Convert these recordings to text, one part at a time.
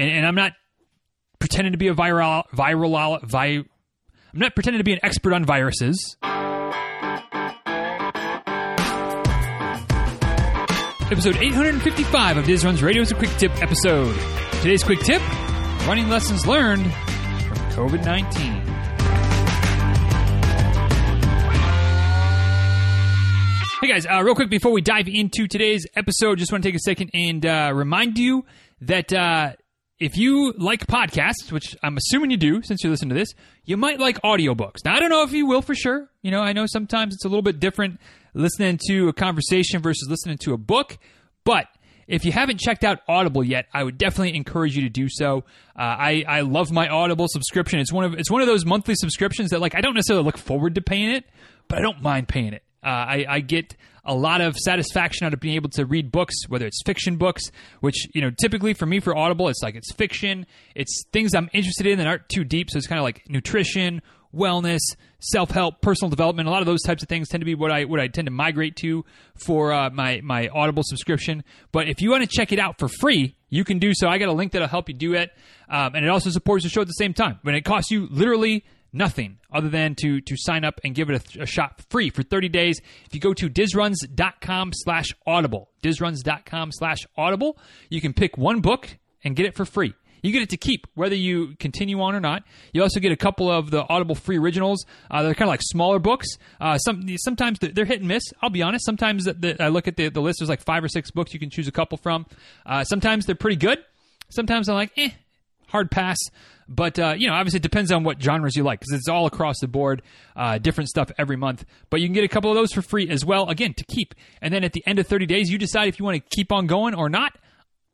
And I'm not pretending to be I'm not pretending to be an expert on viruses. Episode 855 of Diz Runs Radio is a quick tip episode. Today's quick tip, running lessons learned from COVID-19. Hey guys, real quick before we dive into today's episode, just want to take a second and remind you that if you like podcasts, which I'm assuming you do since you listen to this, you might like audiobooks. Now, I don't know if you will for sure. You know, I know sometimes it's a little bit different listening to a conversation versus listening to a book. But if you haven't checked out Audible yet, I would definitely encourage you to do so. I love my Audible subscription. It's one of those monthly subscriptions that, like, I don't necessarily look forward to paying it, but I don't mind paying it. I get a lot of satisfaction out of being able to read books, whether it's fiction books, which, you know, typically for me for Audible, it's fiction, it's things I'm interested in that aren't too deep. So it's kind of like nutrition, wellness, self-help, personal development. A lot of those types of things tend to be what I tend to migrate to for my Audible subscription. But if you want to check it out for free, you can do so. I got a link that'll help you do it. And it also supports the show at the same time. When it costs you literally nothing other than to sign up and give it a shot free for 30 days. If you go to dizruns.com/audible, dizruns.com/audible, you can pick one book and get it for free. You get it to keep whether you continue on or not. You also get a couple of the Audible free originals. They're kind of like smaller books. Sometimes they're hit and miss, I'll be honest. Sometimes I look at the list, there's like 5 or 6 books you can choose a couple from. Sometimes they're pretty good. Sometimes I'm like, hard pass. But, obviously it depends on what genres you like because it's all across the board, different stuff every month. But you can get a couple of those for free as well, again, to keep. And then at the end of 30 days, you decide if you want to keep on going or not.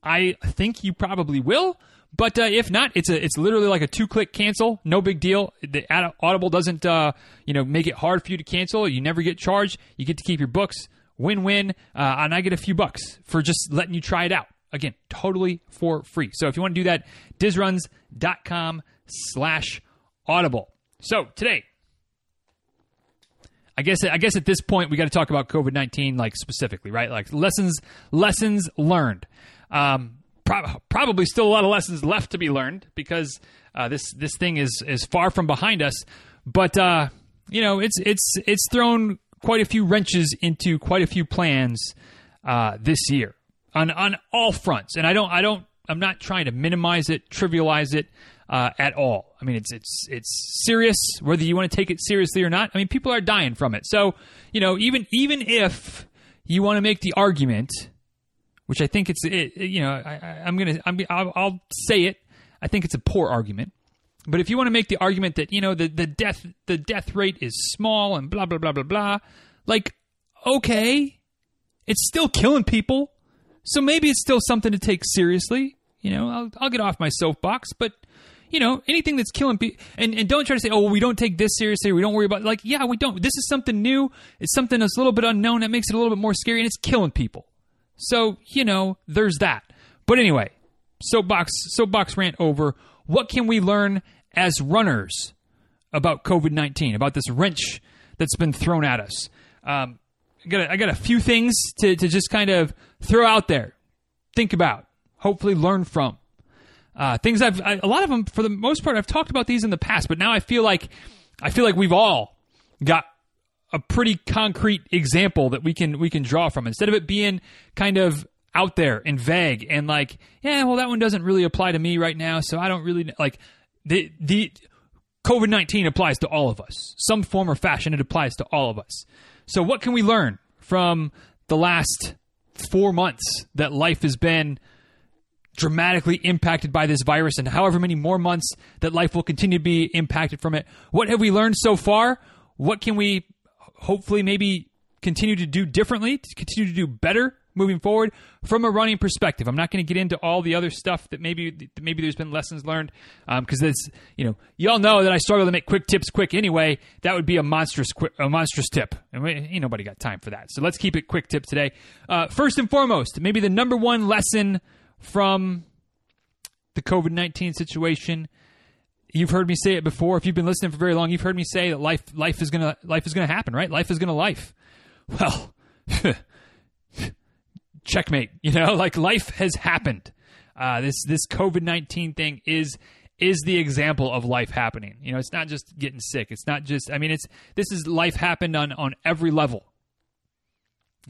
I think you probably will. But if not, it's literally like a 2-click cancel. No big deal. The Audible doesn't, make it hard for you to cancel. You never get charged. You get to keep your books. Win-win. And I get a few bucks for just letting you try it out. Again, totally for free. So if you want to do that, dizruns.com/audible. So today, I guess at this point, we got to talk about COVID-19, like specifically, right? Like lessons learned. Probably still a lot of lessons left to be learned because this thing is far from behind us. But, it's thrown quite a few wrenches into quite a few plans this year. On all fronts, and I'm not trying to minimize it, trivialize it at all. I mean, it's serious, whether you want to take it seriously or not. I mean, people are dying from it. So, even if you want to make the argument, which I think I'll say it. I think it's a poor argument. But if you want to make the argument that the death rate is small and blah blah blah blah blah, like okay, it's still killing people. So maybe it's still something to take seriously. I'll get off my soapbox, but anything that's killing people, and don't try to say, we don't take this seriously. We don't worry about we don't. This is something new. It's something that's a little bit unknown that makes it a little bit more scary, and it's killing people. So there's that. But anyway, soapbox rant over. What can we learn as runners about COVID-19? About this wrench that's been thrown at us. I got a few things to just kind of throw out there, think about, hopefully learn from. Things a lot of them, for the most part, I've talked about these in the past, but now I feel like we've all got a pretty concrete example that we can draw from. Instead of it being kind of out there and vague and like, that one doesn't really apply to me right now, so I don't really like the COVID-19 applies to all of us. Some form or fashion, it applies to all of us. So what can we learn from the last 4 months that life has been dramatically impacted by this virus, and however many more months that life will continue to be impacted from it? What have we learned so far? What can we hopefully maybe continue to do differently, to continue to do better moving forward from a running perspective? I'm not going to get into all the other stuff that maybe there's been lessons learned because it's y'all know that I struggle to make quick tips quick anyway. That would be a monstrous tip, and ain't nobody got time for that. So let's keep it quick tip today. First and foremost, maybe the number one lesson from the COVID-19 situation. You've heard me say it before. If you've been listening for very long, you've heard me say that life is gonna happen, right? Life is gonna life. Well. Checkmate, life has happened. This COVID-19 thing is the example of life happening. You know, it's not just getting sick. It's not just, I mean, this is life happened on every level.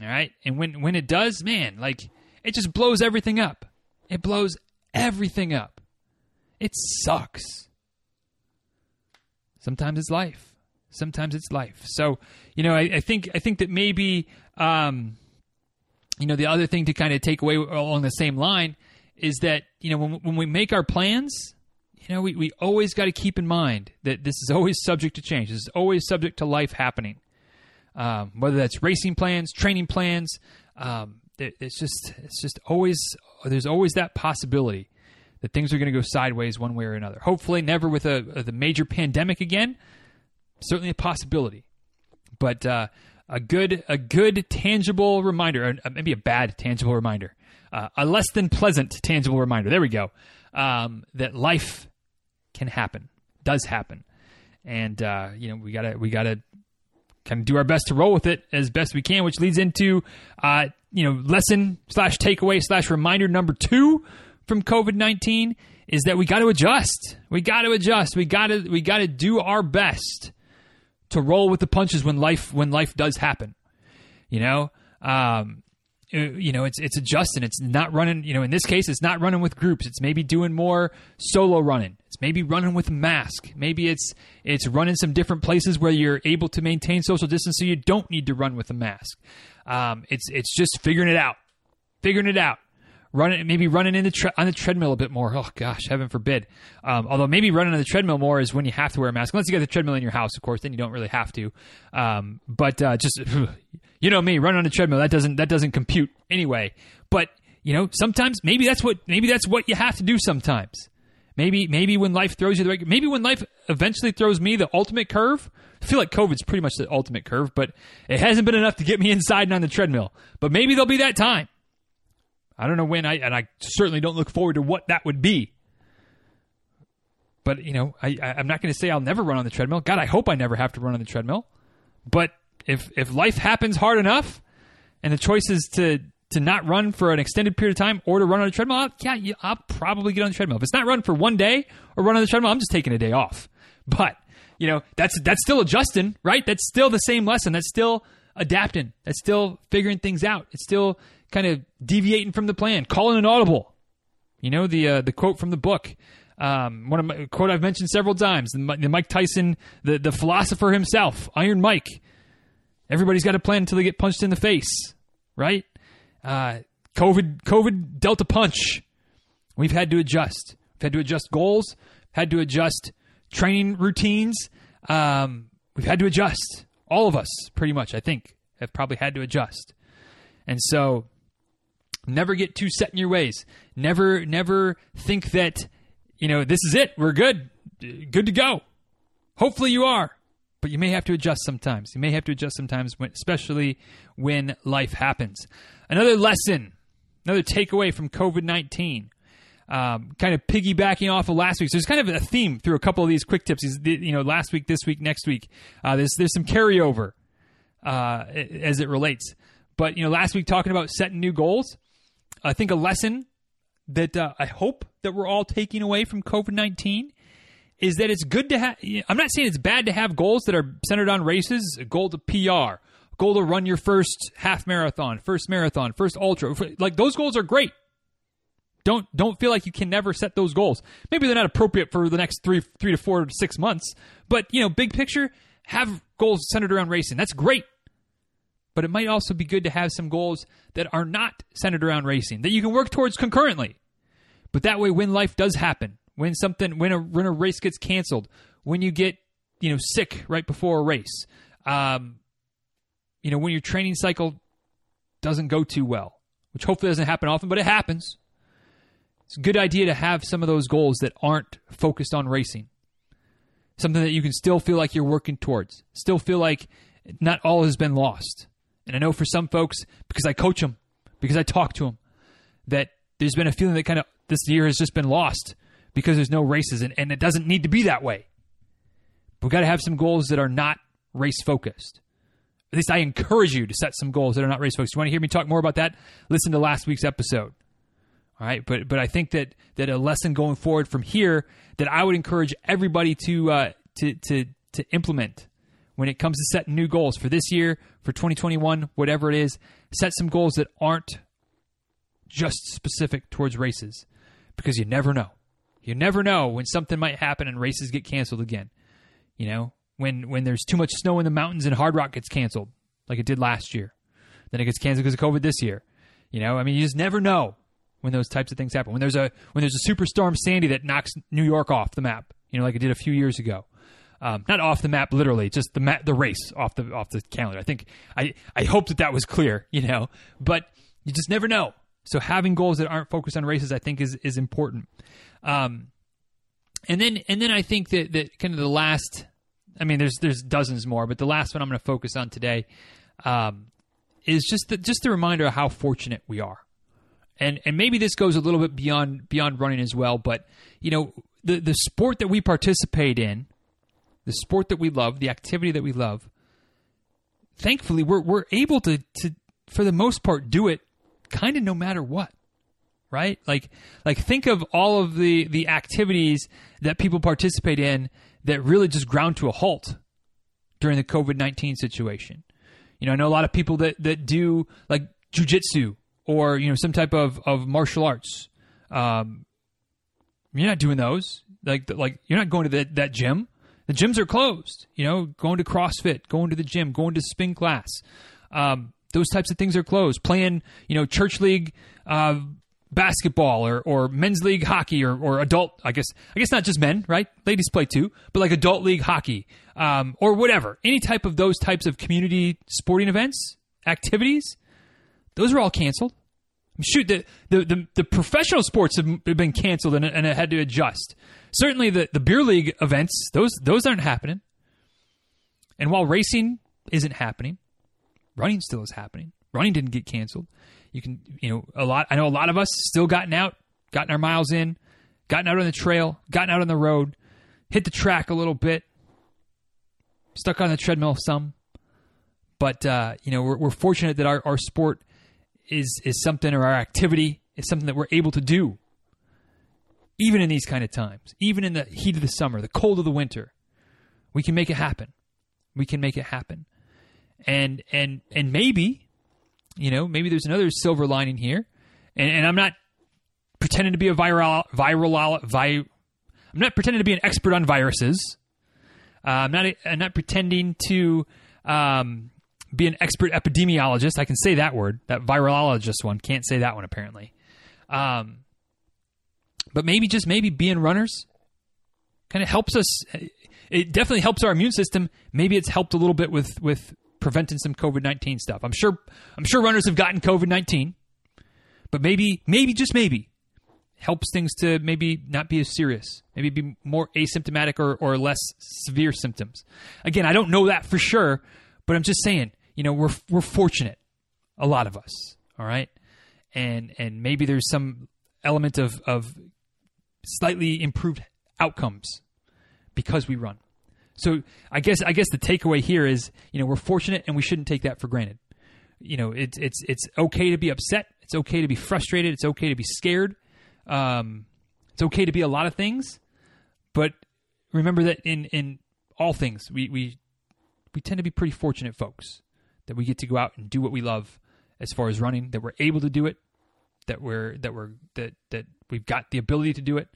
All right. And when it does, man, like it just blows everything up. It blows everything up. It sucks. Sometimes it's life. Sometimes it's life. So, you know, I think that maybe, you know, the other thing to kind of take away along the same line is that, you know, when we make our plans, you know, we always got to keep in mind that this is always subject to change. This is always subject to life happening. Whether that's racing plans, training plans, it's just always, there's always that possibility that things are going to go sideways one way or another. Hopefully never with the major pandemic again. Certainly a possibility. But a good tangible reminder, or maybe a bad tangible reminder, a less than pleasant tangible reminder, there we go, that life can happen, does happen. And, you know, we got to kind of do our best to roll with it as best we can, which leads into, you know, lesson/takeaway/reminder number 2, from COVID-19 is that we got to adjust. We got to do our best to roll with the punches when life does happen. You know, it's adjusting. It's not running, you know, in this case, it's not running with groups. It's maybe doing more solo running. It's maybe running with a mask. Maybe it's running some different places where you're able to maintain social distance, so you don't need to run with a mask. It's just figuring it out. Running on the treadmill a bit more. Oh gosh, heaven forbid. Although maybe running on the treadmill more is when you have to wear a mask. Unless you got the treadmill in your house, of course, then you don't really have to. Just, you know me, running on the treadmill, that doesn't compute anyway. But you know, sometimes maybe that's what you have to do sometimes. Maybe when life throws you maybe when life eventually throws me the ultimate curve. I feel like COVID's pretty much the ultimate curve, but it hasn't been enough to get me inside and on the treadmill. But maybe there'll be that time. I don't know when, and I certainly don't look forward to what that would be. But, you know, I'm not going to say I'll never run on the treadmill. God, I hope I never have to run on the treadmill. But if life happens hard enough and the choice is to not run for an extended period of time or to run on a treadmill, I'll probably get on the treadmill. If it's not run for one day or run on the treadmill, I'm just taking a day off. But, you know, that's still adjusting, right? That's still the same lesson. That's still adapting. That's still figuring things out. It's still kind of deviating from the plan, calling an audible. You know, the quote from the book, quote I've mentioned several times, the Mike Tyson, the philosopher himself, Iron Mike. Everybody's got a plan until they get punched in the face, right? COVID dealt a punch. We've had to adjust. We've had to adjust goals. Had to adjust training routines. We've had to adjust. All of us, pretty much, I think, have probably had to adjust. And so, never get too set in your ways. Never think that, you know, this is it. We're good to go. Hopefully you are, but you may have to adjust sometimes. You may have to adjust sometimes, especially when life happens. Another lesson, another takeaway from COVID-19, kind of piggybacking off of last week. So there's kind of a theme through a couple of these quick tips. You know, last week, this week, next week. There's some carryover as it relates. But, you know, last week talking about setting new goals. I think a lesson that I hope that we're all taking away from COVID-19 is that it's good to have, I'm not saying it's bad to have goals that are centered on races, a goal to PR, goal to run your first half marathon, first ultra. Like those goals are great. Don't feel like you can never set those goals. Maybe they're not appropriate for the next three to 4 to 6 months, but you know, big picture, have goals centered around racing. That's great. But it might also be good to have some goals that are not centered around racing, that you can work towards concurrently. But that way, when life does happen, when a race gets canceled, when you get, you know, sick right before a race, you know, when your training cycle doesn't go too well, which hopefully doesn't happen often, but it happens. It's a good idea to have some of those goals that aren't focused on racing. Something that you can still feel like you're working towards, still feel like not all has been lost. And I know for some folks, because I coach them, because I talk to them, that there's been a feeling that kind of this year has just been lost because there's no races, and it doesn't need to be that way. But we've got to have some goals that are not race-focused. At least I encourage you to set some goals that are not race-focused. You want to hear me talk more about that? Listen to last week's episode All right, but I think that a lesson going forward from here that I would encourage everybody to implement when it comes to setting new goals for this year, for 2021, whatever it is, set some goals that aren't just specific towards races, because you never know. You never know when something might happen and races get canceled again. You know, when there's too much snow in the mountains and Hardrock gets canceled like it did last year, then it gets canceled because of COVID this year. You know, I mean, you just never know when those types of things happen. When there's a superstorm Sandy that knocks New York off the map, you know, like it did a few years ago. Not off the map, literally, just the race off the calendar. I think I hope that was clear, you know, but you just never know. So having goals that aren't focused on races, I think, is important. And then I think that kind of the last, I mean, there's dozens more, but the last one I'm going to focus on today is just the reminder of how fortunate we are. And maybe this goes a little bit beyond running as well, but you know, the sport that we participate in, the sport that we love, the activity that we love, thankfully we're able to for the most part do it kind of no matter what, right? Like think of all of the activities that people participate in that really just ground to a halt during the COVID-19 situation. You know, I know a lot of people that do like jiu-jitsu or, you know, some type of martial arts. You're not doing those. Like you're not going to that gym. The gyms are closed, you know, going to CrossFit, going to the gym, going to spin class. Those types of things are closed. Playing, you know, church league basketball or men's league hockey or adult, I guess not just men, right? Ladies play too, but like adult league hockey or whatever. Any type of those types of community sporting events, activities, those are all canceled. Shoot, the professional sports have been canceled and had to adjust. Certainly the beer league events, those aren't happening. And while racing isn't happening, running still is happening. Running didn't get canceled. I know a lot of us still gotten out, gotten our miles in, gotten out on the trail, gotten out on the road, hit the track a little bit, stuck on the treadmill some. But we're fortunate that our sport is something, or our activity is something that we're able to do, even in these kind of times, even in the heat of the summer, the cold of the winter. We can make it happen. And maybe, you know, maybe there's another silver lining here. And I'm not pretending to be I'm not pretending to be an expert on viruses. I'm not pretending to be an expert epidemiologist. I can say that word, that virologist one. Can't say that one apparently. But maybe, just maybe, being runners kind of helps us. It definitely helps our immune system. Maybe it's helped a little bit with preventing some COVID-19 stuff. I'm sure runners have gotten COVID-19, but maybe, just maybe, helps things to maybe not be as serious, maybe be more asymptomatic or less severe symptoms. Again, I don't know that for sure, but I'm just saying, you know, we're fortunate, a lot of us, all right? And maybe there's some element of slightly improved outcomes because we run. So I guess the takeaway here is, you know, we're fortunate and we shouldn't take that for granted. You know, it's okay to be upset. It's okay to be frustrated. It's okay to be scared. It's okay to be a lot of things, but remember that in all things, we tend to be pretty fortunate folks that we get to go out and do what we love as far as running, that we're able to do it, that we've got the ability to do it.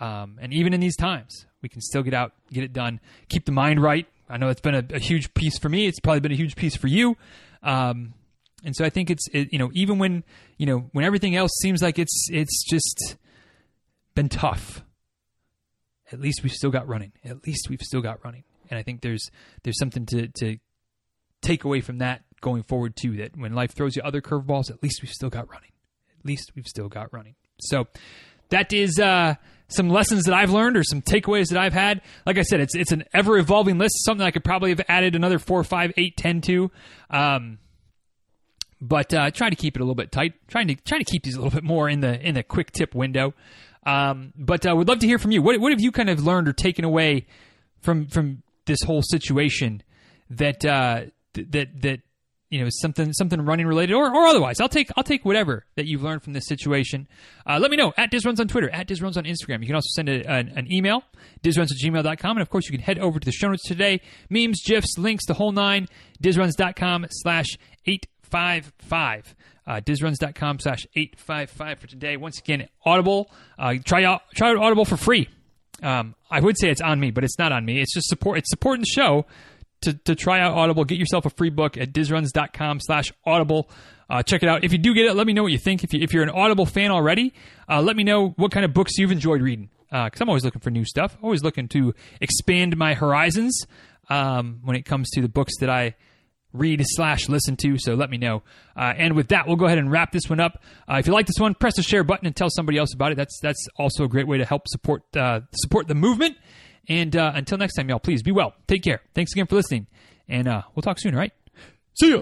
And even in these times, we can still get out, get it done, keep the mind right. I know it's been a huge piece for me. It's probably been a huge piece for you. And so I think even when, you know, when everything else seems like it's just been tough, at least we've still got running. And I think there's something to take away from that going forward too, that when life throws you other curveballs, at least we've still got running. So that is some lessons that I've learned, or some takeaways that I've had. Like I said, it's an ever-evolving list, something I could probably have added another 4, 5, 8, 10 to. But try to keep it a little bit tight, trying to keep these a little bit more in the quick tip window. But would love to hear from you. What have you kind of learned or taken away from this whole situation that you know, something running related or otherwise. I'll take whatever that you've learned from this situation. Let me know at DizRuns on Twitter, at DizRuns on Instagram. You can also send an email, DizRuns@gmail.com. And of course, you can head over to the show notes today. Memes, GIFs, links, the whole nine, DizRuns.com/855. DizRuns.com/855 for today. Once again, Audible. Try out Audible for free. I would say it's on me, but it's not on me. It's just support. It's supporting the show. To try out Audible, get yourself a free book at DizRuns.com/Audible. Check it out. If you do get it, let me know what you think. If you're an Audible fan already, let me know what kind of books you've enjoyed reading. Because I'm always looking for new stuff. Always looking to expand my horizons when it comes to the books that I read/listen to. So let me know. And with that, we'll go ahead and wrap this one up. If you like this one, press the share button and tell somebody else about it. That's also a great way to help support the movement. And until next time, y'all, please be well. Take care. Thanks again for listening. And we'll talk soon, all right? See ya.